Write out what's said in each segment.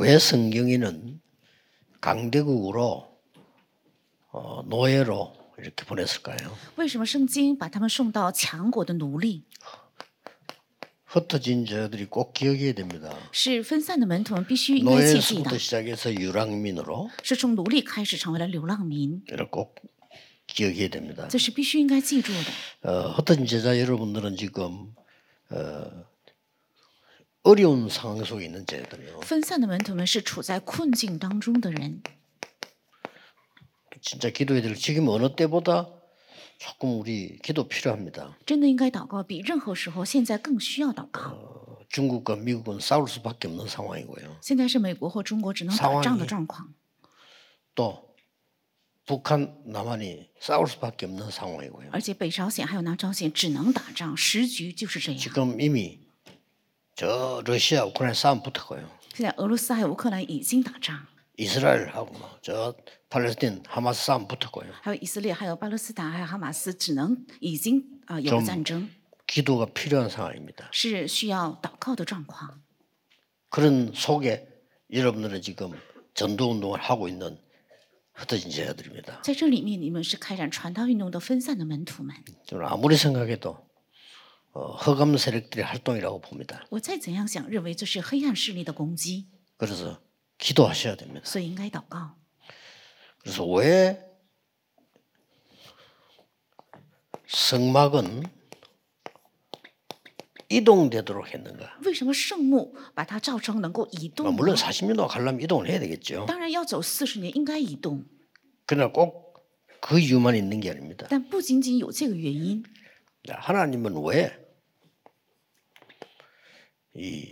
왜 성경에는 강대국으로 노예로 이렇게 보냈을까요? 为什么圣经把他们送到强国的奴隶? 흩어진 자들이 꼭 기억해야 됩니다. 노예로부터 시작해서 유랑민으로. 이걸 꼭 기억해야 됩니다. 흩어진 제자 여러분들은 지금 어려운 상황 속에 있는 자들이에요. 진짜 기도해야 될 지금 어느 때보다 조금 우리 기도 필요합니다. 真的应该祷告，比任何时候现在更需要祷告。 중국과 미국은 싸울 수밖에 없는 상황이고요. 现在是美国和中国只能打仗的状况。 또 북한, 남한이 싸울 수밖에 없는 상황이고요. 而且北朝鲜还有南朝鲜只能打仗，时局就是这样。 지금 이미 저 러시아 우크라이나 싸움 붙었고요. 现在俄罗斯还有乌克兰已经打仗。 이스라엘하고 저 팔레스틴 하마스 싸움 붙었고요. 还有以色列还有巴勒斯坦还有哈马斯只能已经有战争。 기도가 필요한 상황입니다. 是需要祷告的状况。 그런 속에 여러분들은 지금 전도 운동을 하고 있는 흩어진 제자들입니다. 在这里面你们是开展传道运动的分散的门徒们。 저는 아무리 생각해도 허감 세력들의 활동이라고 봅니다. 我再怎样想认为这是黑暗势力的攻击。 그래서 기도하셔야 됩니다. 그래서 왜 성막은 이동되도록 했는가? 물론 40년도 가려면 이동을 해야 되겠죠. 그러나 꼭 그 이유만 있는 게 아닙니다. 하나님은 왜 이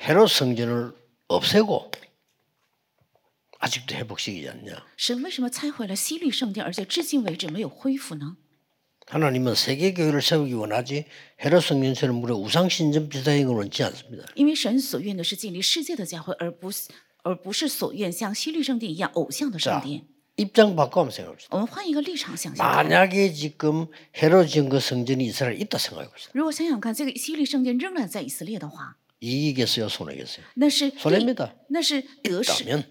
헤롯 성전을 없애고 아직도 회복시키지 않냐? 하나님은 세계 교회를 세우기 원하지 헤롯 성전처럼 무려 우상 신전 제사행을 원치 않습니다. 자, 입장 바꿔 생각합시다. 만약에 지금 헤롯 증거 성전이 이스라엘에 있다 생각해 봅시다. 이익이겠어요, 손해겠어요? 손해입니다. 있다면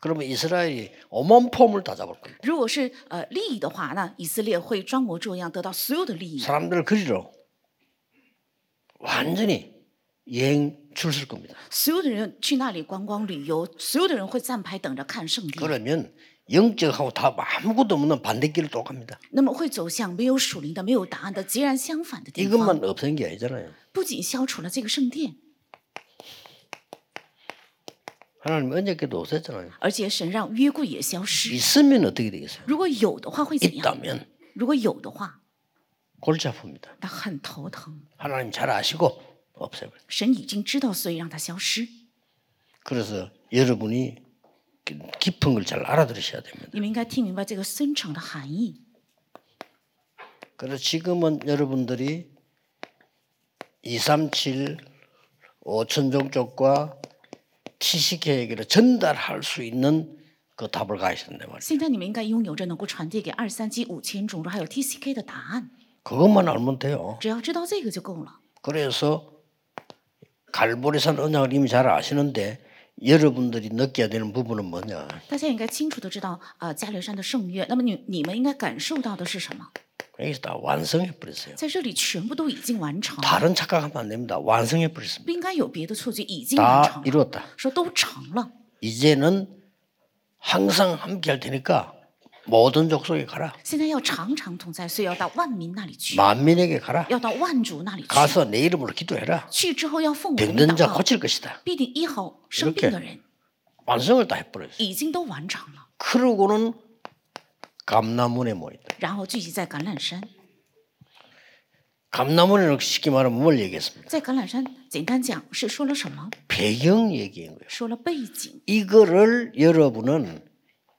그러면 이스라엘이 온몸 폼을 다 잡을 겁니다. 사람들을 그리로 완전히 여행 줄 설 겁니다. 그러면 영적하고 다 아무것도 없는 반대길을 또 갑니다. 이것만 없앤 게 아니잖아요. 하나님 언제까지도 없었잖아요. 있으면 어떻게 되겠어요? 있다면 골치 아픕니다. 하나님 잘 아시고 없애버려요. 그래서 여러분이 깊은 걸 잘 알아들으셔야 됩니다. 그래서 지금은 여러분들이 237 5천종족과 TC 계획으로 전달할 수 있는 그 답을 가지셨는데 말이에요. 그것만 알면 돼요. 그래서 갈보리산 언약을 이미 잘 아시는데 여러분들이 느껴야 되는 부분은 뭐냐? 여기서 다 완성해 버렸어요. 다른 착각하면 안 됩니다. 완성해 버렸습니다. 다 이루었다. 이제는 항상 함께 할 테니까 모든 족속에 가라. 만민에게 가라. 가서 내 이름으로 기도해라. 병든 자 고칠 것이다. 이렇게 완성을 다 해버렸어요. 그러고는 감나문에 모인다. 감나문에는 쉽게 말하면 뭘 얘기했습니까? 배경 얘기인 거예요. 이거를 여러분은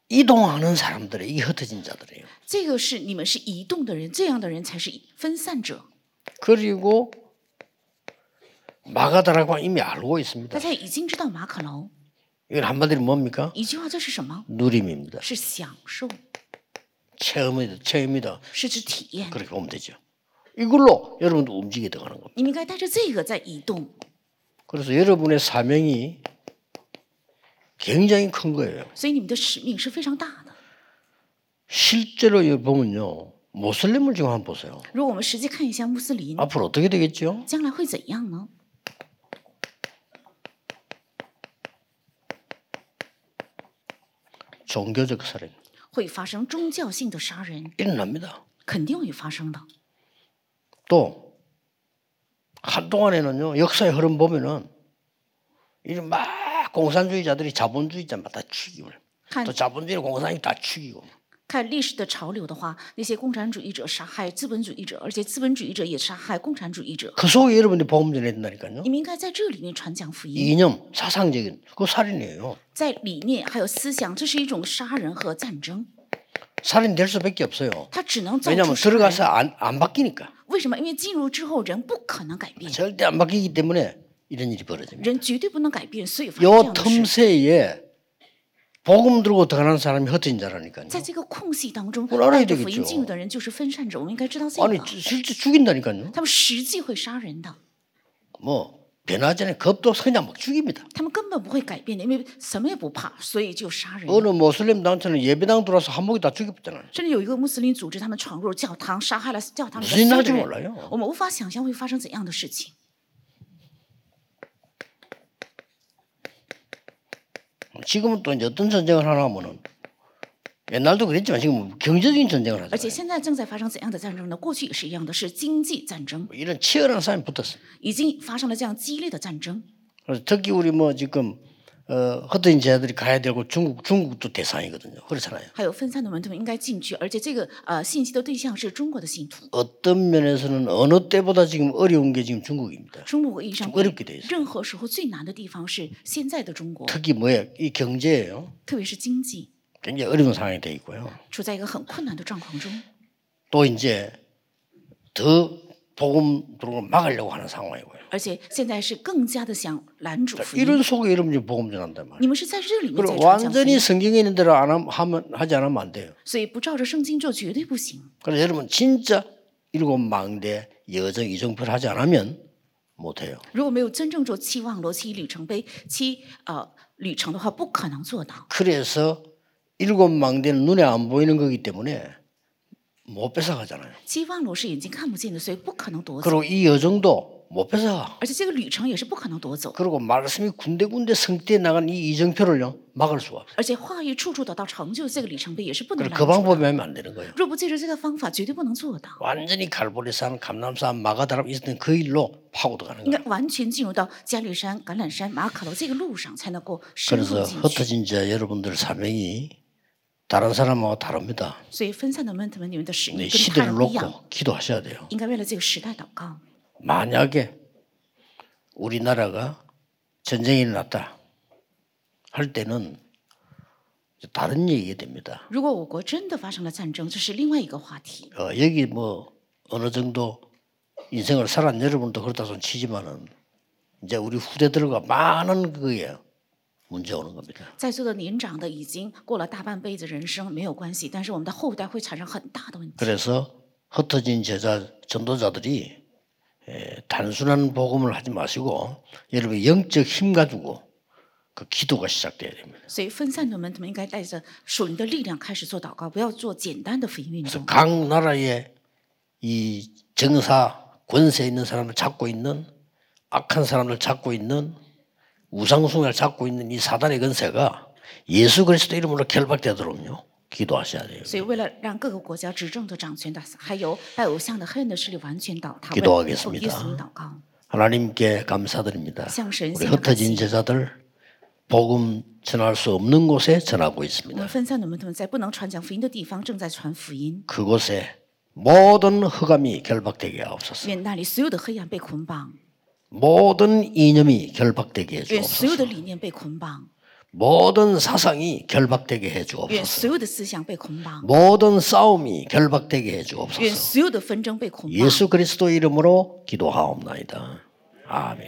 이동하는 사람들의 이 흩어진 자들이에요. 그리고 마가다라고 이미 알고 있습니다. 이건 한마디로 뭡니까? 누림입니다. 체험이다. 그렇게 보면 되죠. 이걸로 여러분도 움직이게 되는 겁니다. 그래서 여러분의 사명이 굉장히 큰 거예요. 실제로 보면요. 모슬림을 지금 한번 보세요. 앞으로 어떻게 되겠죠? 종교적 살인. 일어납니다. 또 한동안에는요. 역사의 흐름 보면은 이런 막 공산주의자들이 자본주의자만 다 죽이고 또 자본주의를 공산주의 다 죽이고 看历史的潮流的话，那些共产主义者杀害资本主义者，而且资本主义者也杀害共产主义者。그 속에 여러분들이 보험전에 된다니까요. 你们应该在这里面传讲福音。 이념, 사상적인 그 살인이에요. 在理念还有思想，这是一种杀人和战争。 살인될 수밖에 없어요. 왜냐하면 들어가서 안 바뀌니까. 为什么？因为进入之后人不可能改变。 절대 안 바뀌기 때문에 이런 일이 벌어집니다. 人绝对不能改变，所以发生这样的事。요 틈새에 복음 들고 들어가는 사람이 흩어진 자라니까요. 그걸 알아야 되겠죠. 아니 실제 죽인다니까요. 뭐 변화전에 겁도 그냥 막 죽입니다. 어느 모슬림 단체는 예배당 들어와서 한복이 다 죽였잖아요. 무슨 일인지 몰라요. 지금은 또 이제 어떤 전쟁을 하나 하면은 옛날도 그랬지만 지금 경제적인 전쟁을 하죠. 而且现在正在发生怎样的战争呢？过去也是一样的，是经济战争。 이런 치열한 싸움이 붙었어. 已经发生了这样激烈的战争。 그래서 특히 우리 뭐 지금 흩어진 제자들이 가야 되고 중국도 대상이거든요. 그렇잖아요. 还有分散的门徒应该进去，而且这个信息的对象是中国的信徒。 어떤 면에서는 어느 때보다 지금 어려운 게 지금 중국입니다. 중국 어렵게 돼 있어요. 任何时候最难的地方是现在的中国。 특히 뭐야 이 경제예요. 特别是经济。 굉장히 어려운 상황이 돼 있고요. 处在一个很困难的状况中。 또 이제 더 복음 들어오는 막으려고 하는 상황이고요. 而且现在是更加的想拦阻 이런 속에 여러분이 복음 전한단 말이에요. 그럼 완전히 성경에 있는 대로 안 하면 하지 않으면 안 돼요. 所以不照着圣经做绝对不行. 그래서 여러분 진짜 일곱 망대 여정 이정표를 하지 않으면 못 해요. 如果没有真正做七望罗七里程碑七旅程的话，不可能做到. 그래서 일곱 망대는 눈에 안 보이는 거기 때문에. 못 뺏어가잖아요. 그리고 이 여정도 못 뺏어가. 그리고 말씀이 군데군데 성대에 나간 이 이정표를요 막을 수 없어요. 그리고 그 방법이 하면 안 되는 거예요. 완전히 갈보리산, 감람산, 마가다람 있었던 그 일로 파고 들어가는 거예요. 그래서 흩어진 자 여러분들 사명이 다른 사람하고 다릅니다. 네, 시대를 놓고 기도하셔야 돼요. 만약에 우리나라가 전쟁이 났다 할 때는 다른 얘기가 됩니다. 여기 뭐 어느 정도 인생을 살았는 여러분도 그렇다고 치지만은 이제 우리 후대들과 많은 그거예요. 문제 오는 겁니다. 在座的年长的已经过了大半辈子人生没有关系，但是我们的后代会产生很大的问题。 그래서 흩어진 제자 전도자들이 단순한 복음을 하지 마시고 여러분 영적 힘 가지고 그 기도가 시작돼야 됩니다. 所以分散的门徒们应该带着属灵的力量开始做祷告，不要做简单的福音运动。 각 나라의 이 정사 권세 있는 사람을 잡고 있는 악한 사람을 잡고 있는 우상숭배를 잡고 있는 이 사단의 권세가 예수 그리스도 이름으로 결박되도록요 기도하셔야 돼요. 기도하겠습니다. 하나님께 감사드립니다. 우리 흩어진 제자들 복음 전할 수 없는 곳에 전하고 있습니다. 그곳에 모든 흑암이 결박되게 하옵소서. 모든 이념이 결박되게 해 주옵소서. 모든 사상이 결박되게 해 주옵소서. 모든 싸움이 결박되게 해 주옵소서. 예수 그리스도 이름으로 기도하옵나이다. 아멘.